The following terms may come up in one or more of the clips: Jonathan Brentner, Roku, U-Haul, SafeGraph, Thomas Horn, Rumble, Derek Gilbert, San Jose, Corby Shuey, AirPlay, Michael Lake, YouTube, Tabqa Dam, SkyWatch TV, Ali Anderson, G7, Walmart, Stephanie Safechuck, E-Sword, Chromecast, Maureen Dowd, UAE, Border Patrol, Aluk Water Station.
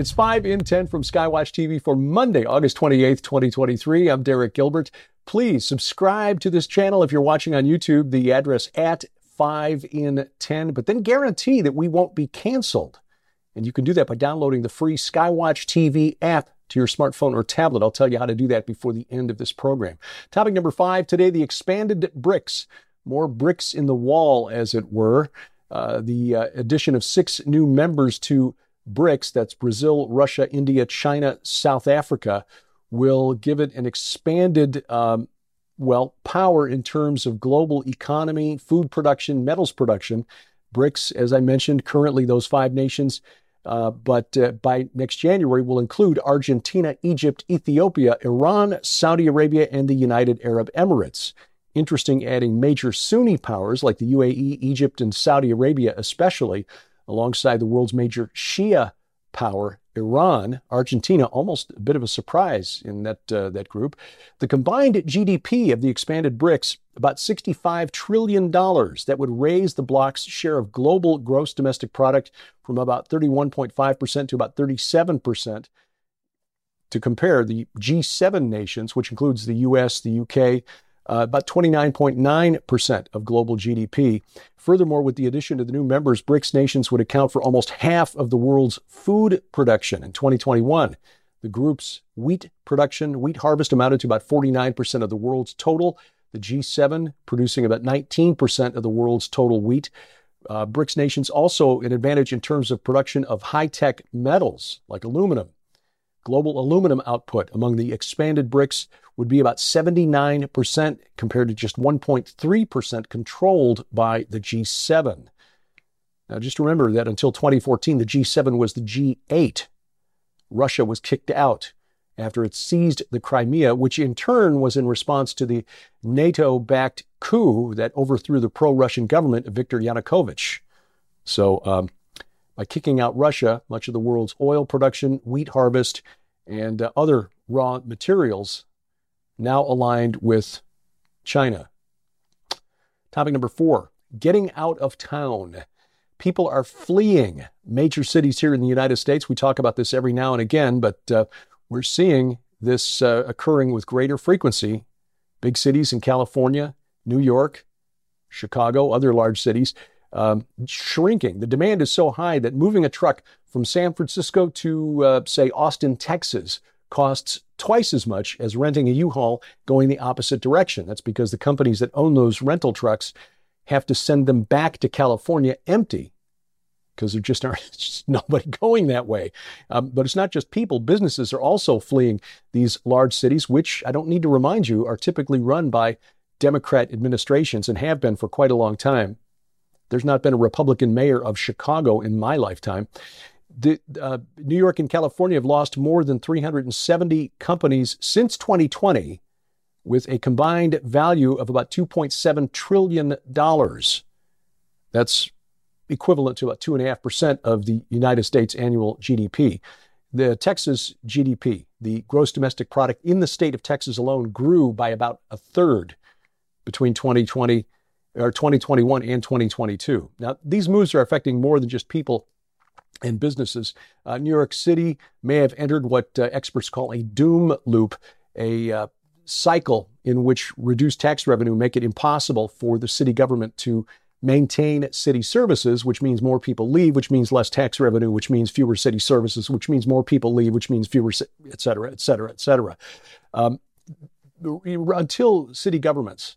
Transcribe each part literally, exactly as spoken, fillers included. It's five in ten from SkyWatch T V for Monday, August twenty-eighth, twenty twenty-three. I'm Derek Gilbert. Please subscribe to this channel if you're watching on YouTube. The address at five in ten. But then guarantee that we won't be canceled. And you can do that by downloading the free SkyWatch T V app to your smartphone or tablet. I'll tell you how to do that before the end of this program. Topic number five today, the expanded BRICS. More bricks in the wall, as it were. Uh, the uh, addition of six new members to BRICS, that's Brazil, Russia, India, China, South Africa, will give it an expanded, um, well, power in terms of global economy, food production, metals production. BRICS, as I mentioned, currently those five nations, uh, but uh, by next January will include Argentina, Egypt, Ethiopia, Iran, Saudi Arabia, and the United Arab Emirates. Interesting adding major Sunni powers like the U A E, Egypt, and Saudi Arabia especially, alongside the world's major Shia power, Iran. Argentina, almost a bit of a surprise in that, uh, that group. The combined G D P of the expanded BRICS, about sixty-five trillion dollars. That would raise the bloc's share of global gross domestic product from about thirty-one point five percent to about thirty-seven percent. To compare, the G seven nations, which includes the U S, the U K, Uh, about twenty-nine point nine percent of global G D P. Furthermore, with the addition of the new members, BRICS nations would account for almost half of the world's food production in twenty twenty-one. The group's wheat production, wheat harvest amounted to about forty-nine percent of the world's total. The G seven producing about nineteen percent of the world's total wheat. Uh, BRICS nations also an advantage in terms of production of high-tech metals like aluminum. Global aluminum output among the expanded BRICS would be about seventy-nine percent compared to just one point three percent controlled by the G seven. Now, just remember that until twenty fourteen, the G seven was the G eight. Russia was kicked out after it seized the Crimea, which in turn was in response to the NATO-backed coup that overthrew the pro-Russian government of Viktor Yanukovych. So, um, by kicking out Russia, much of the world's oil production, wheat harvest, and uh, other raw materials now aligned with China. Topic number four, getting out of town. People are fleeing major cities here in the United States. We talk about this every now and again, but uh, we're seeing this uh, occurring with greater frequency. Big cities in California, New York, Chicago, other large cities, Um, shrinking. The demand is so high that moving a truck from San Francisco to, uh, say, Austin, Texas, costs twice as much as renting a U-Haul going the opposite direction. That's because the companies that own those rental trucks have to send them back to California empty because there just aren't just nobody going that way. Um, but it's not just people. Businesses are also fleeing these large cities, which I don't need to remind you are typically run by Democrat administrations and have been for quite a long time. There's not been a Republican mayor of Chicago in my lifetime. The, uh, New York and California have lost more than three hundred seventy companies since twenty twenty, with a combined value of about two point seven trillion dollars. That's equivalent to about two point five percent of the United States annual G D P. The Texas G D P, the gross domestic product in the state of Texas alone, grew by about a third between twenty twenty or twenty twenty-one and twenty twenty-two. Now, these moves are affecting more than just people and businesses. Uh, New York City may have entered what uh, experts call a doom loop, a uh, cycle in which reduced tax revenue make it impossible for the city government to maintain city services, which means more people leave, which means less tax revenue, which means fewer city services, which means more people leave, which means fewer, et cetera, et cetera, et cetera. Um, until city governments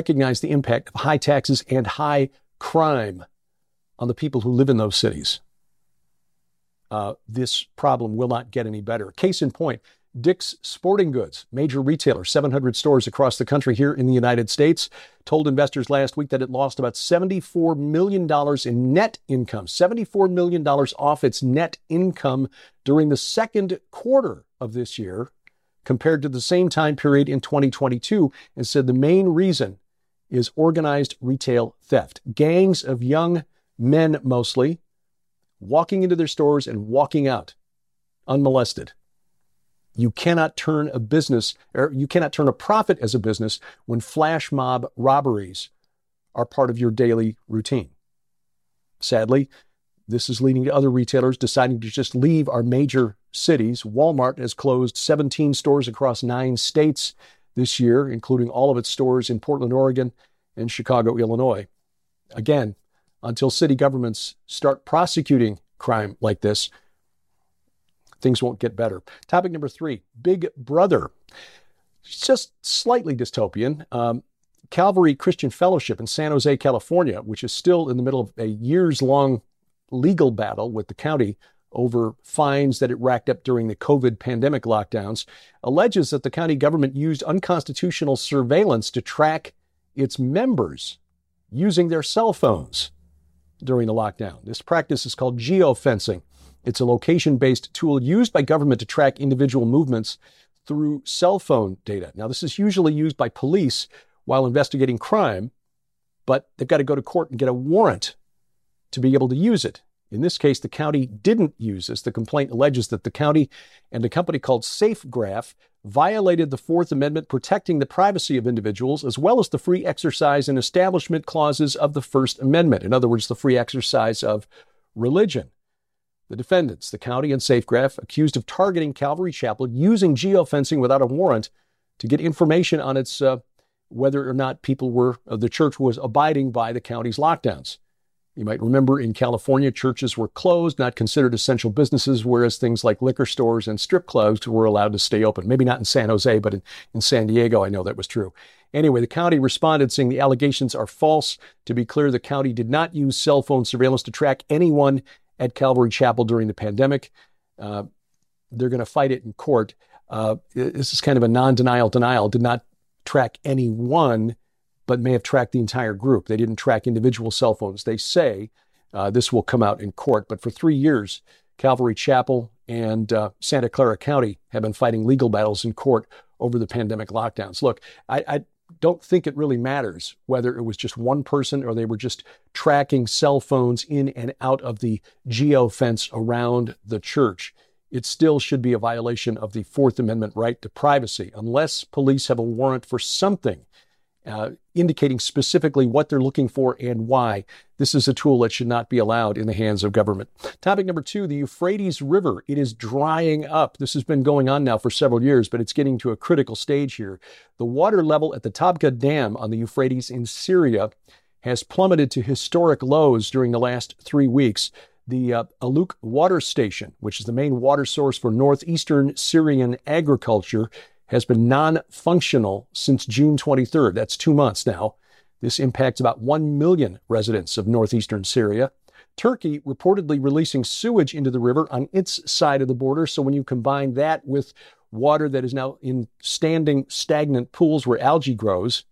recognize the impact of high taxes and high crime on the people who live in those cities, Uh, this problem will not get any better. Case in point, Dick's Sporting Goods, major retailer, seven hundred stores across the country here in the United States, told investors last week that it lost about seventy-four million dollars in net income, seventy-four million dollars off its net income during the second quarter of this year, compared to the same time period in twenty twenty-two, and said the main reason is organized retail theft. Gangs of young men, mostly, walking into their stores and walking out unmolested. You cannot turn a business, or you cannot turn a profit as a business when flash mob robberies are part of your daily routine. Sadly, This is leading to other retailers deciding to just leave our major cities. Walmart has closed seventeen stores across nine states this year, including all of its stores in Portland, Oregon, and Chicago, Illinois. Again, until city governments start prosecuting crime like this, things won't get better. Topic number three, Big Brother. Just slightly dystopian. Um, Calvary Christian Fellowship in San Jose, California, which is still in the middle of a years-long legal battle with the county over fines that it racked up during the COVID pandemic lockdowns, alleges that the county government used unconstitutional surveillance to track its members using their cell phones during the lockdown. This practice is called geofencing. It's a location-based tool used by government to track individual movements through cell phone data. Now, this is usually used by police while investigating crime, but they've got to go to court and get a warrant to be able to use it. In this case, the county didn't use this. The complaint alleges that the county and a company called SafeGraph violated the Fourth Amendment protecting the privacy of individuals, as well as the free exercise and establishment clauses of the First Amendment. In other words, the free exercise of religion. The defendants, the county and SafeGraph, accused of targeting Calvary Chapel using geofencing without a warrant to get information on its uh, whether or not people were, uh, the church was abiding by the county's lockdowns. You might remember in California, churches were closed, not considered essential businesses, whereas things like liquor stores and strip clubs were allowed to stay open. Maybe not in San Jose, but in, in San Diego, I know that was true. Anyway, the county responded saying the allegations are false. To be clear, the county did not use cell phone surveillance to track anyone at Calvary Chapel during the pandemic. Uh, they're going to fight it in court. Uh, this is kind of a non-denial denial. Did not track anyone, but may have tracked the entire group. They didn't track individual cell phones. They say uh, this will come out in court. But for three years, Calvary Chapel and uh, Santa Clara County have been fighting legal battles in court over the pandemic lockdowns. Look, I, I don't think it really matters whether it was just one person or they were just tracking cell phones in and out of the geofence around the church. It still should be a violation of the Fourth Amendment right to privacy, unless police have a warrant for something Uh, indicating specifically what they're looking for and why. This is a tool that should not be allowed in the hands of government. Topic number two, the Euphrates River. It is drying up. This has been going on now for several years, but it's getting to a critical stage here. The water level at the Tabqa Dam on the Euphrates in Syria has plummeted to historic lows during the last three weeks. The uh, Aluk Water Station, which is the main water source for northeastern Syrian agriculture, has been non-functional since June twenty-third. That's two months now. This impacts about one million residents of northeastern Syria. Turkey reportedly releasing sewage into the river on its side of the border. So when you combine that with water that is now in standing stagnant pools where algae grows,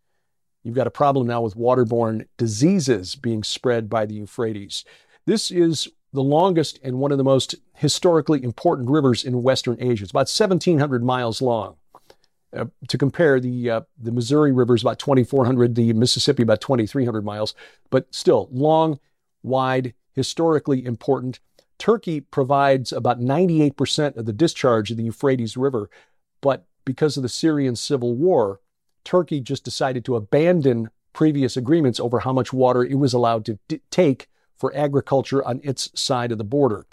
you've got a problem now with waterborne diseases being spread by the Euphrates. This is the longest and one of the most historically important rivers in Western Asia. It's about seventeen hundred miles long. Uh, to compare, the uh, the Missouri River is about twenty-four hundred, the Mississippi about twenty-three hundred miles, but still long, wide, historically important. Turkey provides about ninety-eight percent of the discharge of the Euphrates River, but because of the Syrian civil war, Turkey just decided to abandon previous agreements over how much water it was allowed to d- take for agriculture on its side of the border.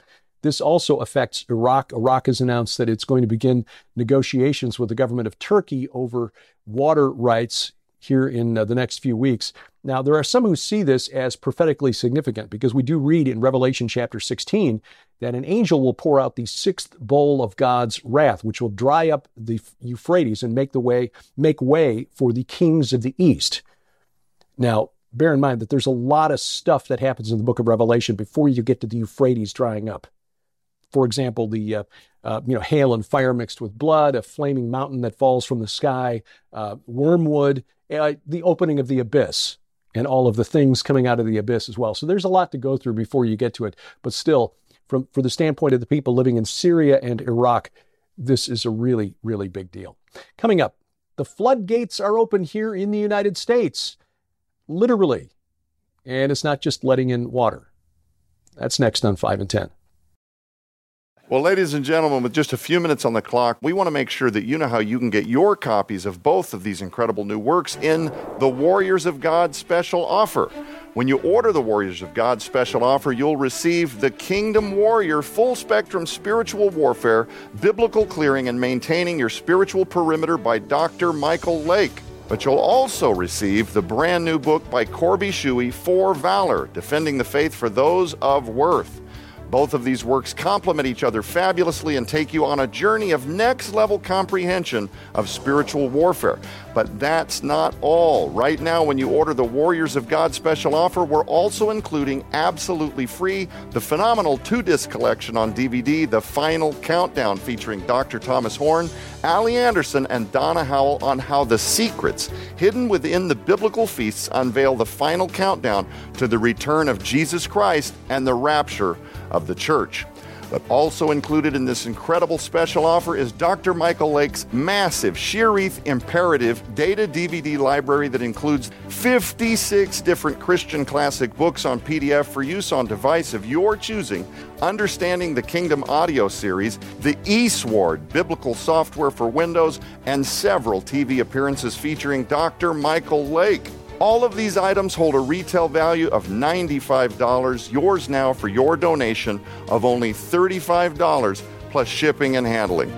This also affects Iraq. Iraq has announced that it's going to begin negotiations with the government of Turkey over water rights here in uh, the next few weeks. Now, there are some who see this as prophetically significant because we do read in Revelation chapter sixteen that an angel will pour out the sixth bowl of God's wrath, which will dry up the Euphrates and make the way, make way for the kings of the east. Now, bear in mind that there's a lot of stuff that happens in the book of Revelation before you get to the Euphrates drying up. For example, the uh, uh, you know hail and fire mixed with blood, a flaming mountain that falls from the sky, uh, wormwood, uh, the opening of the abyss, and all of the things coming out of the abyss as well. So there's a lot to go through before you get to it. But still, from for the standpoint of the people living in Syria and Iraq, this is a really, really big deal. Coming up, the floodgates are open here in the United States, literally. And it's not just letting in water. That's next on five and ten. Well, ladies and gentlemen, with just a few minutes on the clock, we want to make sure that you know how you can get your copies of both of these incredible new works in the Warriors of God special offer. When you order the Warriors of God special offer, you'll receive the Kingdom Warrior full-spectrum spiritual warfare, biblical clearing, and maintaining your spiritual perimeter by Doctor Michael Lake. But you'll also receive the brand new book by Corby Shuey, For Valor, Defending the Faith for Those of Worth. Both of these works complement each other fabulously and take you on a journey of next-level comprehension of spiritual warfare. But that's not all. Right now, when you order the Warriors of God special offer, we're also including absolutely free the phenomenal two-disc collection on D V D, The Final Countdown, featuring Doctor Thomas Horn, Ali Anderson, and Donna Howell on how the secrets hidden within the biblical feasts unveil the final countdown to the return of Jesus Christ and the rapture of the church. But also included in this incredible special offer is Doctor Michael Lake's massive Sheereth Imperative Data D V D library that includes fifty-six different Christian classic books on P D F for use on device of your choosing, Understanding the Kingdom audio series, the E-Sword biblical software for Windows, and several T V appearances featuring Doctor Michael Lake. All of these items hold a retail value of ninety-five dollars, yours now for your donation of only thirty-five dollars plus shipping and handling.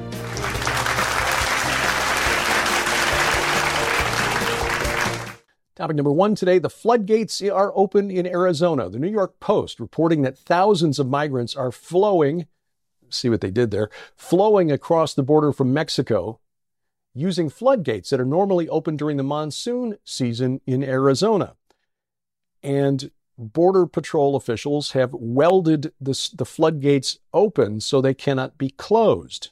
Topic number one today, the floodgates are open in Arizona. The New York Post reporting that thousands of migrants are flowing, see what they did there, flowing across the border from Mexico, using floodgates that are normally open during the monsoon season in Arizona. And Border Patrol officials have welded this, the floodgates open so they cannot be closed.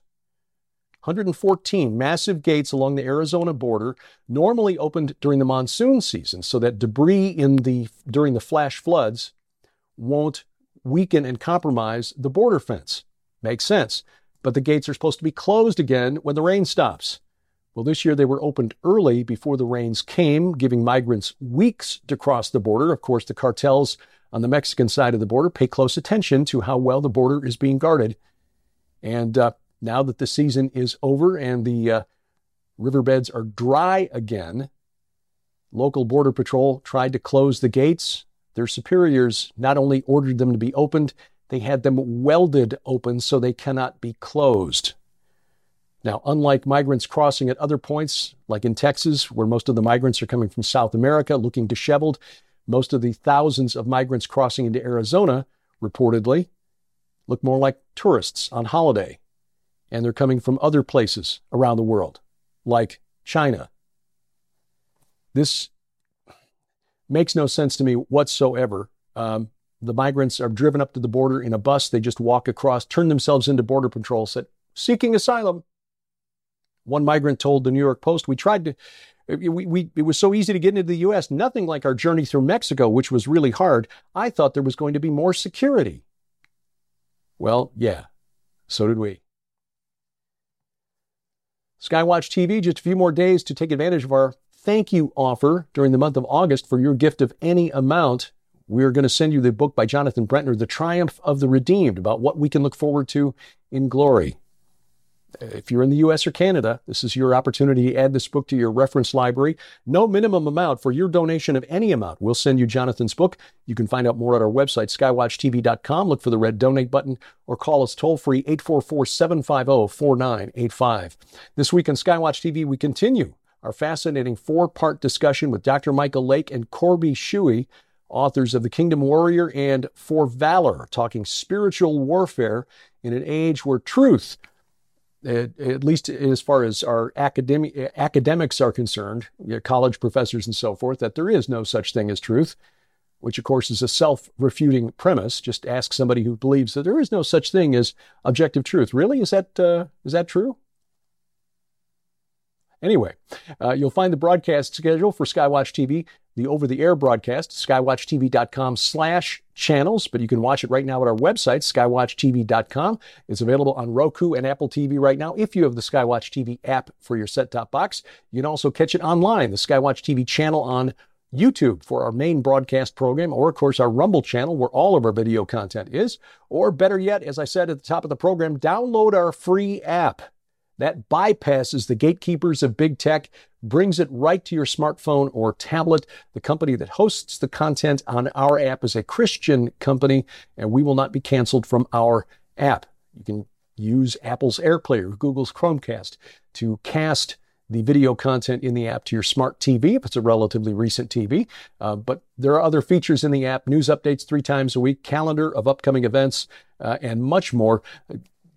one hundred fourteen massive gates along the Arizona border, normally opened during the monsoon season so that debris in the during the flash floods won't weaken and compromise the border fence. Makes sense. But the gates are supposed to be closed again when the rain stops. Well, this year they were opened early before the rains came, giving migrants weeks to cross the border. Of course, the cartels on the Mexican side of the border pay close attention to how well the border is being guarded. And uh, now that the season is over and the uh, riverbeds are dry again, local Border Patrol tried to close the gates. Their superiors not only ordered them to be opened, they had them welded open so they cannot be closed. Now, unlike migrants crossing at other points, like in Texas, where most of the migrants are coming from South America looking disheveled, most of the thousands of migrants crossing into Arizona, reportedly, look more like tourists on holiday. And they're coming from other places around the world, like China. This makes no sense to me whatsoever. Um, the migrants are driven up to the border in a bus. They just walk across, turn themselves into Border Patrol, said, seeking asylum. One migrant told the New York Post, we tried to, we, we it was so easy to get into the U S, nothing like our journey through Mexico, which was really hard. I thought there was going to be more security. Well, yeah, so did we. SkyWatch T V, just a few more days to take advantage of our thank you offer during the month of August for your gift of any amount. We're going to send you the book by Jonathan Brentner, The Triumph of the Redeemed, about what we can look forward to in glory. If you're in the U S or Canada, this is your opportunity to add this book to your reference library. No minimum amount for your donation of any amount. We'll send you Jonathan's book. You can find out more at our website, skywatch t v dot com. Look for the red donate button or call us toll-free eight four four, seven five zero, four nine eight five. This week on SkyWatch T V, we continue our fascinating four-part discussion with Doctor Michael Lake and Corby Shuey, authors of The Kingdom Warrior and For Valor, talking spiritual warfare in an age where truth, at least as far as our academic, academics are concerned, college professors and so forth, that there is no such thing as truth, which of course is a self-refuting premise. Just ask somebody who believes that there is no such thing as objective truth. Really? Is that, uh, is that true? Anyway, uh, you'll find the broadcast schedule for SkyWatch T V, the over-the-air broadcast, skywatchtv.com slash channels, but you can watch it right now at our website, skywatch t v dot com. It's available on Roku and Apple T V right now if you have the SkyWatch T V app for your set-top box. You can also catch it online, the SkyWatch T V channel on YouTube for our main broadcast program, or of course our Rumble channel where all of our video content is. Or better yet, as I said at the top of the program, download our free app. That bypasses the gatekeepers of big tech, brings it right to your smartphone or tablet. The company that hosts the content on our app is a Christian company, and we will not be canceled from our app. You can use Apple's AirPlay or Google's Chromecast to cast the video content in the app to your smart T V, if it's a relatively recent T V. Uh, but there are other features in the app, news updates three times a week, calendar of upcoming events, uh, and much more.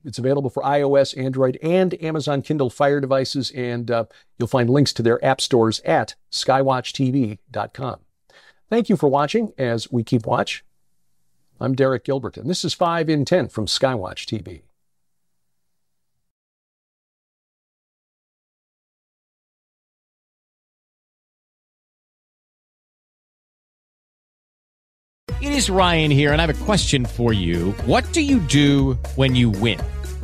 It's available for iOS, Android, and Amazon Kindle Fire devices, and uh, you'll find links to their app stores at skywatch t v dot com. Thank you for watching as we keep watch. I'm Derek Gilbert, and this is five in ten from SkyWatch T V. It is Ryan here, and I have a question for you. What do you do when you win?